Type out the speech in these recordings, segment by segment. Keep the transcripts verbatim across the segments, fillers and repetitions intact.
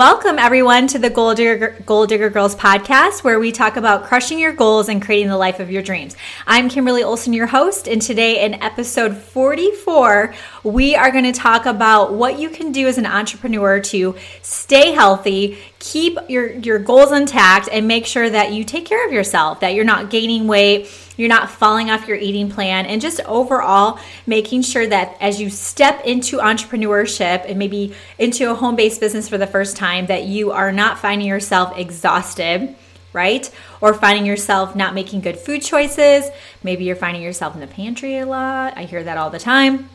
Welcome everyone to the Goal Digger, Goal Digger Girls podcast, where we talk about crushing your goals and creating the life of your dreams. I'm Kimberly Olson, your host, and today in episode forty-four, we are going to talk about what you can do as an entrepreneur to stay healthy, keep your, your goals intact, and make sure that you take care of yourself, that you're not gaining weight, you're not falling off your eating plan, and just overall making sure that as you step into entrepreneurship and maybe into a home-based business for the first time, that you are not finding yourself exhausted, right? Or finding yourself not making good food choices. Maybe you're finding yourself in the pantry a lot. I hear that all the time.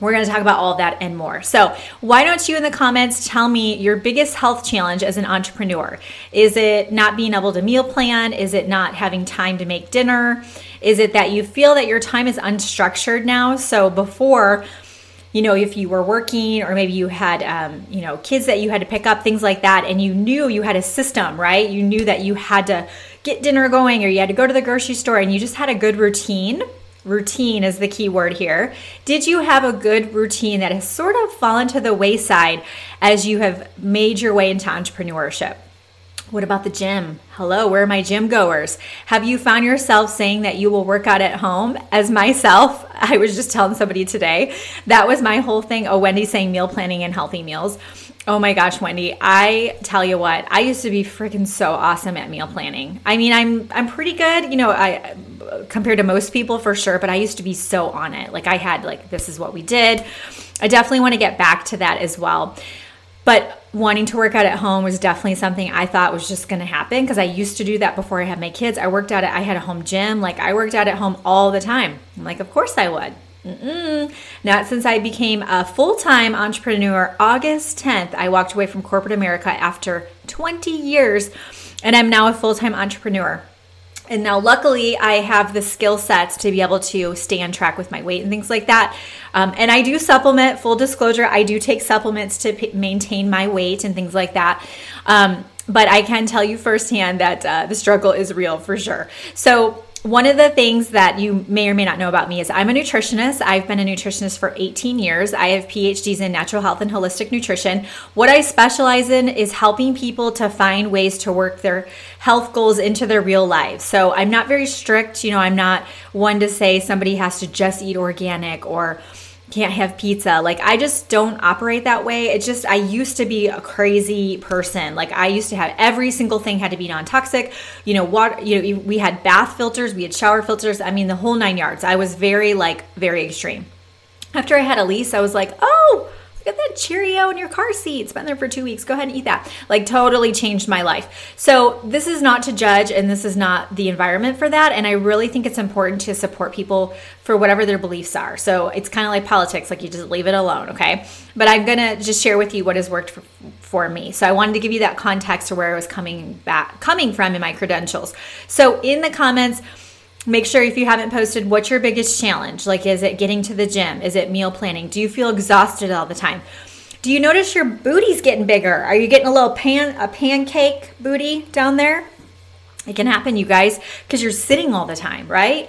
We're going to talk about all of that and more. So why don't you in the comments tell me your biggest health challenge as an entrepreneur? Is it not being able to meal plan? Is it not having time to make dinner? Is it that you feel that your time is unstructured now? So before, you know, if you were working or maybe you had, um, you know, kids that you had to pick up, things like that, and you knew you had a system, right? You knew that you had to get dinner going or you had to go to the grocery store and you just had a good routine. Routine is the key word here. Did you have a good routine that has sort of fallen to the wayside as you have made your way into entrepreneurship? What about the gym? Hello, where are my gym goers? Have you found yourself saying that you will work out at home? As myself, I was just telling somebody today, that was my whole thing. Oh, Wendy saying meal planning and healthy meals. Oh my gosh, Wendy, I tell you what, I used to be freaking so awesome at meal planning. I mean, I'm I'm pretty good, you know, I compared to most people for sure, but I used to be so on it. Like I had like, this is what we did. I definitely want to get back to that as well. But wanting to work out at home was definitely something I thought was just going to happen because I used to do that before I had my kids. I worked out at, I had a home gym. Like I worked out at home all the time. I'm like, of course I would. Mm-mm. Not since I became a full-time entrepreneur. August tenth, I walked away from corporate America after twenty years, and I'm now a full-time entrepreneur. And now luckily I have the skill sets to be able to stay on track with my weight and things like that. Um, and I do supplement, full disclosure, I do take supplements to p- maintain my weight and things like that. Um, but I can tell you firsthand that uh, the struggle is real for sure. So one of the things that you may or may not know about me is I'm a nutritionist. I've been a nutritionist for eighteen years. I have P H Ds in natural health and holistic nutrition. What I specialize in is helping people to find ways to work their health goals into their real lives. So I'm not very strict. You know, I'm not one to say somebody has to just eat organic or can't have pizza. Like I just don't operate that way. It's just, I used to be a crazy person. Like I used to have every single thing had to be non-toxic, you know, water, you know, we had bath filters, we had shower filters. I mean, the whole nine yards. I was very like, very extreme. After I had Elise, I was like, oh, look at that Cheerio in your car seat. It's been there for two weeks. Go ahead and eat that. Like totally changed my life. So this is not to judge and this is not the environment for that. And I really think it's important to support people for whatever their beliefs are. So it's kind of like politics, like you just leave it alone, okay? But I'm going to just share with you what has worked for, for me. So I wanted to give you that context to where I was coming back, coming from in my credentials. So in the comments, make sure if you haven't posted, what's your biggest challenge? Like, is it getting to the gym? Is it meal planning? Do you feel exhausted all the time? Do you notice your booty's getting bigger? Are you getting a little pan, a pancake booty down there? It can happen, you guys, because you're sitting all the time, right?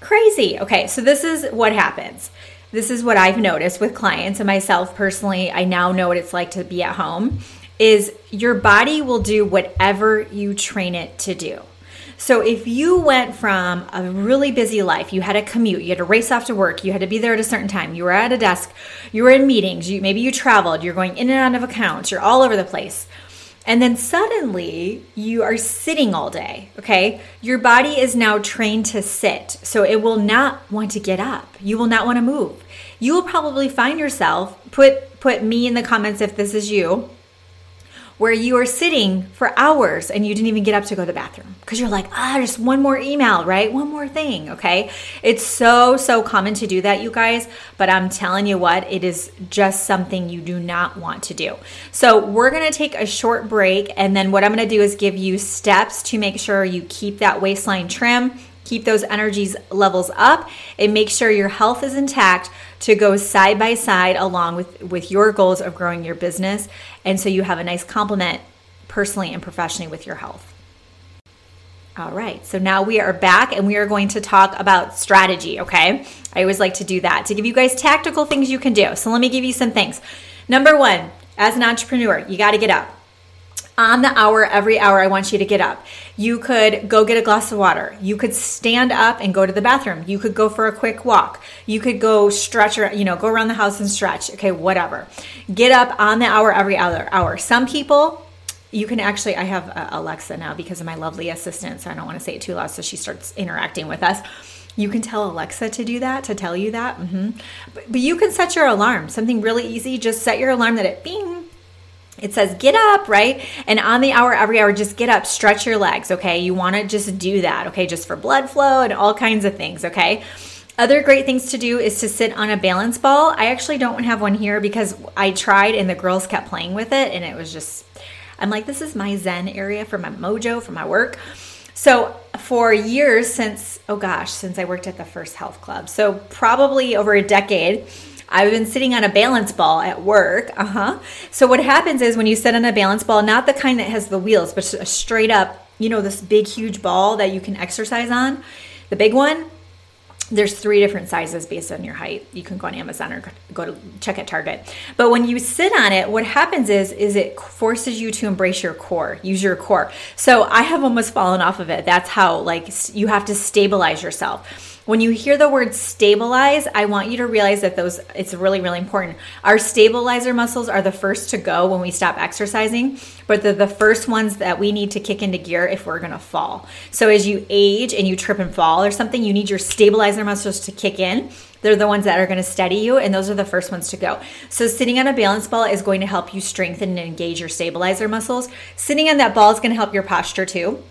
Crazy. Okay, so this is what happens. This is what I've noticed with clients and myself personally. I now know what it's like to be at home, is your body will do whatever you train it to do. So if you went from a really busy life, you had a commute, you had to race off to work, you had to be there at a certain time, you were at a desk, you were in meetings, you, maybe you traveled, you're going in and out of accounts, you're all over the place. And then suddenly you are sitting all day, okay? Your body is now trained to sit, so it will not want to get up. You will not want to move. You will probably find yourself, put, put me in the comments if this is you, where you are sitting for hours and you didn't even get up to go to the bathroom because you're like, ah, oh, just one more email, right? One more thing, okay? It's so, so common to do that, you guys, but I'm telling you what, it is just something you do not want to do. So we're gonna take a short break, and then what I'm gonna do is give you steps to make sure you keep that waistline trim, keep those energies levels up, and make sure your health is intact to go side by side along with, with your goals of growing your business. And so you have a nice complement personally and professionally with your health. All right, so now we are back and we are going to talk about strategy, okay? I always like to do that to give you guys tactical things you can do. So let me give you some things. Number one, as an entrepreneur, you gotta get up. on the hour, every hour I want you to get up. You could go get a glass of water. You could stand up and go to the bathroom. You could go for a quick walk. You could go stretch or, you know, go around the house and stretch. Okay, whatever. Get up on the hour, every other hour. Some people, you can actually, I have Alexa now because of my lovely assistant, so I don't want to say it too loud so she starts interacting with us. You can tell Alexa to do that, to tell you that. Mm-hmm. But, but you can set your alarm, something really easy. Just set your alarm that it bing, it says get up, right? And on the hour, every hour, just get up, stretch your legs, okay? You wanna just do that, okay? Just for blood flow and all kinds of things, okay? Other great things to do is to sit on a balance ball. I actually don't have one here because I tried and the girls kept playing with it and it was just, I'm like, this is my zen area for my mojo, for my work. So for years since, oh gosh, since I worked at the First Health Club, so probably over a decade, I've been sitting on a balance ball at work. Uh-huh. So what happens is when you sit on a balance ball, not the kind that has the wheels, but a straight up, you know, this big, huge ball that you can exercise on, the big one, there's three different sizes based on your height. You can go on Amazon or go to check at Target. But when you sit on it, what happens is, is it forces you to embrace your core, use your core. So I have almost fallen off of it. That's how, like, you have to stabilize yourself. When you hear the word stabilize, I want you to realize that those, it's really, really important. Our stabilizer muscles are the first to go when we stop exercising, but they're the first ones that we need to kick into gear if we're gonna fall. So as you age and you trip and fall or something, you need your stabilizer muscles to kick in. They're the ones that are gonna steady you, and those are the first ones to go. So sitting on a balance ball is going to help you strengthen and engage your stabilizer muscles. Sitting on that ball is gonna help your posture too.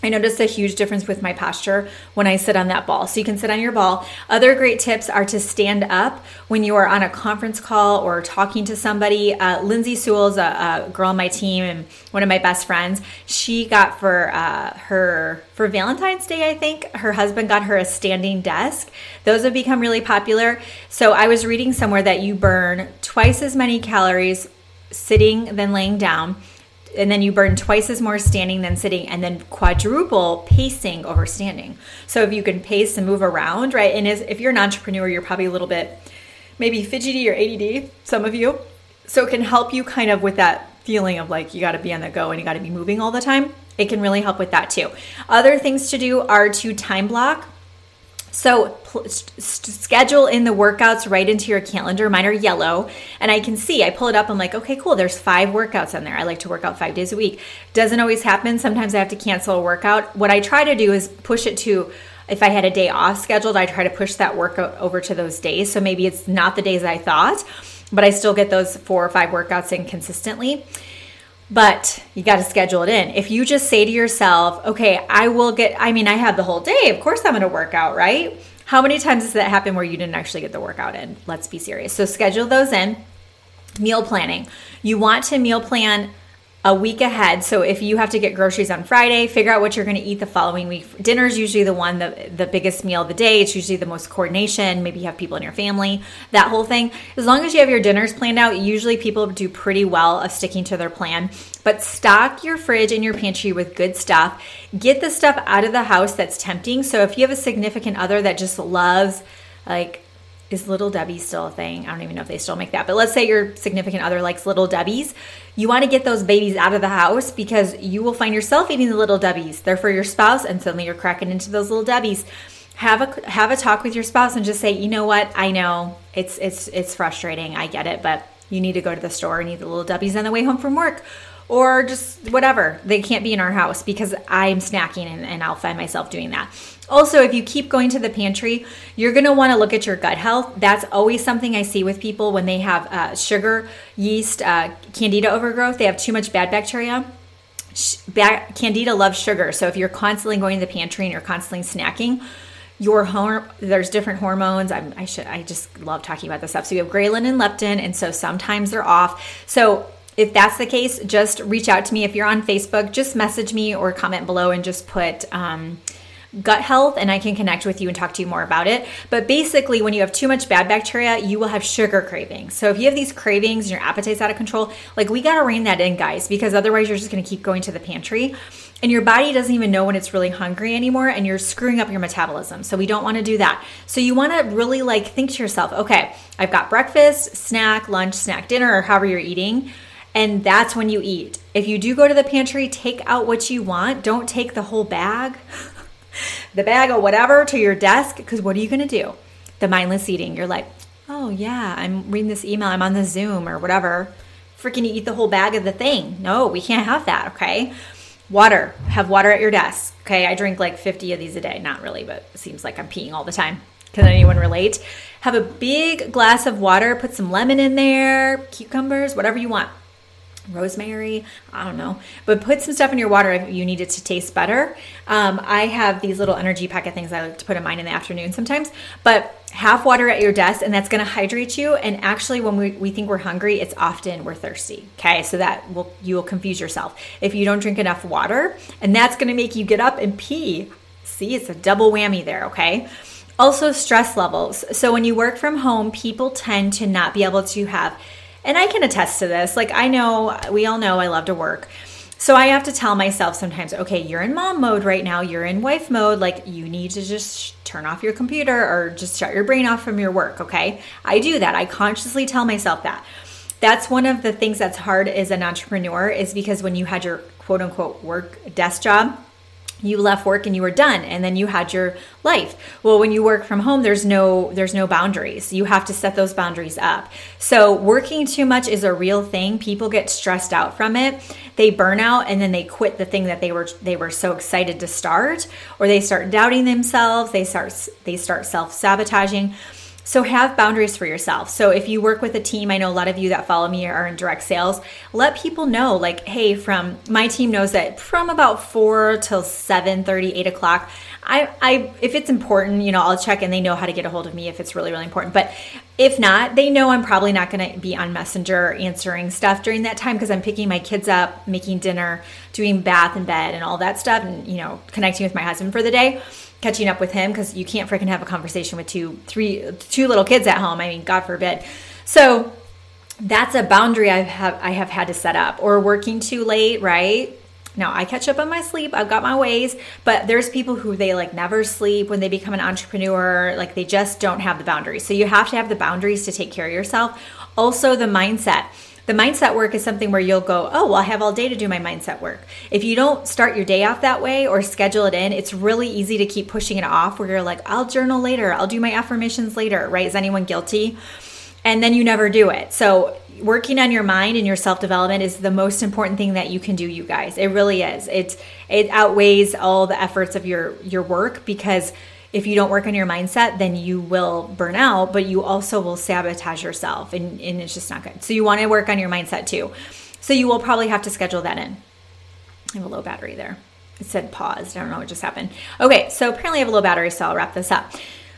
I noticed a huge difference with my posture when I sit on that ball. So you can sit on your ball. Other great tips are to stand up when you are on a conference call or talking to somebody. Uh, Lindsay Sewell is a, a girl on my team and one of my best friends. She got for uh, her, for Valentine's Day, I think, her husband got her a standing desk. Those have become really popular. So I was reading somewhere that you burn twice as many calories sitting than laying down. And then you burn twice as more standing than sitting, and then quadruple pacing over standing. So if you can pace and move around, right? And is, if you're an entrepreneur, you're probably a little bit maybe fidgety or A D D, some of you. So it can help you kind of with that feeling of like you got to be on the go and you got to be moving all the time. It can really help with that too. Other things to do are to time block. So schedule in the workouts right into your calendar. Mine are yellow, and I can see, I pull it up, I'm like, okay, cool, there's five workouts on there. I like to work out five days a week. Doesn't always happen. Sometimes I have to cancel a workout. What I try to do is push it to, if I had a day off scheduled, I try to push that workout over to those days. So maybe it's not the days I thought, but I still get those four or five workouts in consistently. But you got to schedule it in. If you just say to yourself, okay, I will get, I mean, I have the whole day. Of course I'm going to work out, right? How many times does that happen where you didn't actually get the workout in? Let's be serious. So schedule those in. Meal planning. You want to meal plan a week ahead. So if you have to get groceries on Friday, figure out what you're going to eat the following week. Dinner is usually the one, the, the biggest meal of the day. It's usually the most coordination. Maybe you have people in your family, that whole thing. As long as you have your dinners planned out, usually people do pretty well of sticking to their plan. But stock your fridge and your pantry with good stuff. Get the stuff out of the house that's tempting. So if you have a significant other that just loves, like, is Little Debbie still a thing? I don't even know if they still make that. But let's say your significant other likes Little Debbies. You want to get those babies out of the house because you will find yourself eating the Little Debbies. They're for your spouse, and suddenly you're cracking into those Little Debbies. Have a have a talk with your spouse and just say, you know what? I know it's it's it's frustrating. I get it, but you need to go to the store and eat the Little Debbies on the way home from work. Or just whatever, they can't be in our house because I'm snacking and, and I'll find myself doing that. Also, if you keep going to the pantry, you're gonna wanna look at your gut health. That's always something I see with people when they have uh, sugar, yeast, uh, candida overgrowth, they have too much bad bacteria. Ba- candida loves sugar, so if you're constantly going to the pantry and you're constantly snacking, Your hor- there's different hormones. I'm, I should. I just love talking about this stuff. So you have ghrelin and leptin, and so sometimes they're off. So if that's the case, just reach out to me. If you're on Facebook, just message me or comment below and just put um, gut health, and I can connect with you and talk to you more about it. But basically, when you have too much bad bacteria, you will have sugar cravings. So if you have these cravings and your appetite's out of control, like, we gotta rein that in, guys, because otherwise you're just gonna keep going to the pantry. And your body doesn't even know when it's really hungry anymore, and you're screwing up your metabolism. So we don't want to do that. So you want to really, like, think to yourself, okay, I've got breakfast, snack, lunch, snack, dinner, or however you're eating. and that's when you eat. If you do go to the pantry, take out what you want. Don't take the whole bag, the bag or whatever, to your desk, because what are you going to do? The mindless eating. You're like, oh yeah, I'm reading this email, I'm on the Zoom or whatever. Freaking eat the whole bag of the thing. No, we can't have that, okay? Water. Have water at your desk, okay? I drink like fifty of these a day. Not really, but it seems like I'm peeing all the time. Can anyone relate? Have a big glass of water. Put some lemon in there, cucumbers, whatever you want. Rosemary, I don't know. But put some stuff in your water if you need it to taste better. Um, I have these little energy packet things I like to put in mine in the afternoon sometimes. But have water at your desk, and that's going to hydrate you. And actually, when we, we think we're hungry, it's often we're thirsty. Okay, so that will you will confuse yourself if you don't drink enough water. And that's going to make you get up and pee. See, it's a double whammy there, okay? Also, stress levels. So when you work from home, people tend to not be able to have, and I can attest to this. Like I know, we all know I love to work. So I have to tell myself sometimes, okay, you're in mom mode right now. You're in wife mode. Like you need to just turn off your computer or just shut your brain off from your work, okay? I do that. I consciously tell myself that. That's one of the things that's hard as an entrepreneur, is because when you had your quote unquote work desk job, you left work and you were done, and then you had your life. Well, when you work from home, there's no there's no boundaries. You have to set those boundaries up. So working too much is a real thing. People get stressed out from it. They burn out, and then they quit the thing that they were they were so excited to start, or they start doubting themselves. They start they start self-sabotaging. So have boundaries for yourself. So if you work with a team, I know a lot of you that follow me are in direct sales, let people know, like, hey, from my team knows that from about four till seven thirty, eight o'clock, I, I, if it's important, you know, I'll check, and they know how to get a hold of me if it's really, really important. But if not, they know I'm probably not going to be on Messenger answering stuff during that time, because I'm picking my kids up, making dinner, doing bath and bed and all that stuff, and, you know, connecting with my husband for the day. Catching up with him, because you can't freaking have a conversation with two, three, two little kids at home. I mean, God forbid. So that's a boundary I have I have had to set up. Or working too late, right? Now I catch up on my sleep. I've got my ways, but there's people who they like never sleep when they become an entrepreneur. Like they just don't have the boundaries. So you have to have the boundaries to take care of yourself. Also, the mindset. The mindset work is something where you'll go, oh, well, I have all day to do my mindset work. If you don't start your day off that way or schedule it in, it's really easy to keep pushing it off, where you're like, I'll journal later. I'll do my affirmations later, right? Is anyone guilty? And then you never do it. So working on your mind and your self-development is the most important thing that you can do, you guys. It really is. It, it outweighs all the efforts of your, your work, because if you don't work on your mindset, then you will burn out, but you also will sabotage yourself, and, and it's just not good. So you want to work on your mindset too. So you will probably have to schedule that in. I have a low battery there. It said paused. I don't know what just happened. Okay, so apparently I have a low battery, so I'll wrap this up.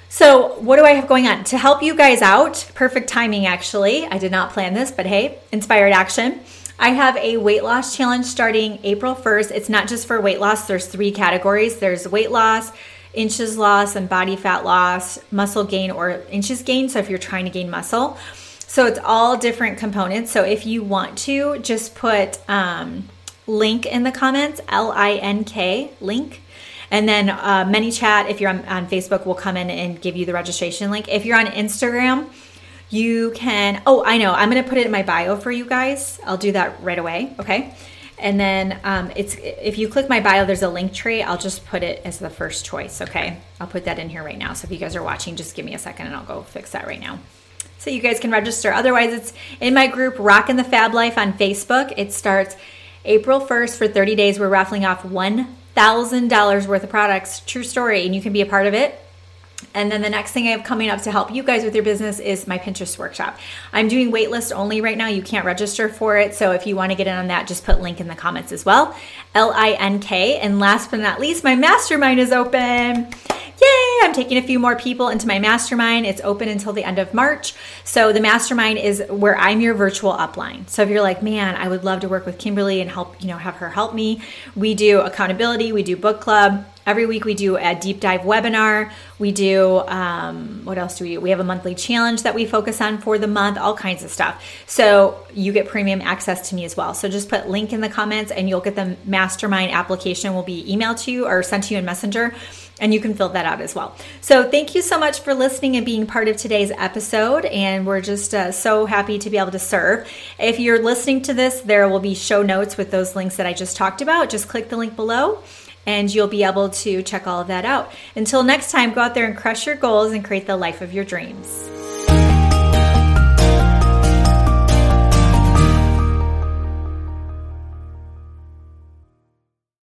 So what do I have going on? To help you guys out, perfect timing actually. I did not plan this, but hey, inspired action. I have a weight loss challenge starting April first. It's not just for weight loss. There's three categories. There's weight loss, inches loss, and body fat loss, muscle gain, or inches gain. So if you're trying to gain muscle, so it's all different components. So if you want to, just put um, link in the comments, L I N K, link. And then uh, ManyChat, if you're on, on Facebook, will come in and give you the registration link. If you're on Instagram, you can, oh, I know, I'm going to put it in my bio for you guys. I'll do that right away. Okay. And then um, it's if you click my bio, there's a link tree. I'll just put it as the first choice, okay? I'll put that in here right now. So if you guys are watching, just give me a second and I'll go fix that right now. So you guys can register. Otherwise, it's in my group, Rockin' the Fab Life on Facebook. It starts April first for thirty days. We're raffling off one thousand dollars worth of products. True story. And you can be a part of it. And then the next thing I have coming up to help you guys with your business is my Pinterest workshop. I'm doing waitlist only right now. You can't register for it. So if you want to get in on that, just put link in the comments as well. L I N K. And last but not least, my mastermind is open. Yay! I'm taking a few more people into my mastermind. It's open until the end of March. So the mastermind is where I'm your virtual upline. So if you're like, man, I would love to work with Kimberly and help, you know, have her help me. We do accountability. We do book club. Every week we do a deep dive webinar. We do, um, what else do we do? We have a monthly challenge that we focus on for the month, all kinds of stuff. So you get premium access to me as well. So just put link in the comments and you'll get the mastermind application will be emailed to you or sent to you in Messenger. And you can fill that out as well. So thank you so much for listening and being part of today's episode. And we're just uh, so happy to be able to serve. If you're listening to this, there will be show notes with those links that I just talked about. Just click the link below and you'll be able to check all of that out. Until next time, go out there and crush your goals and create the life of your dreams.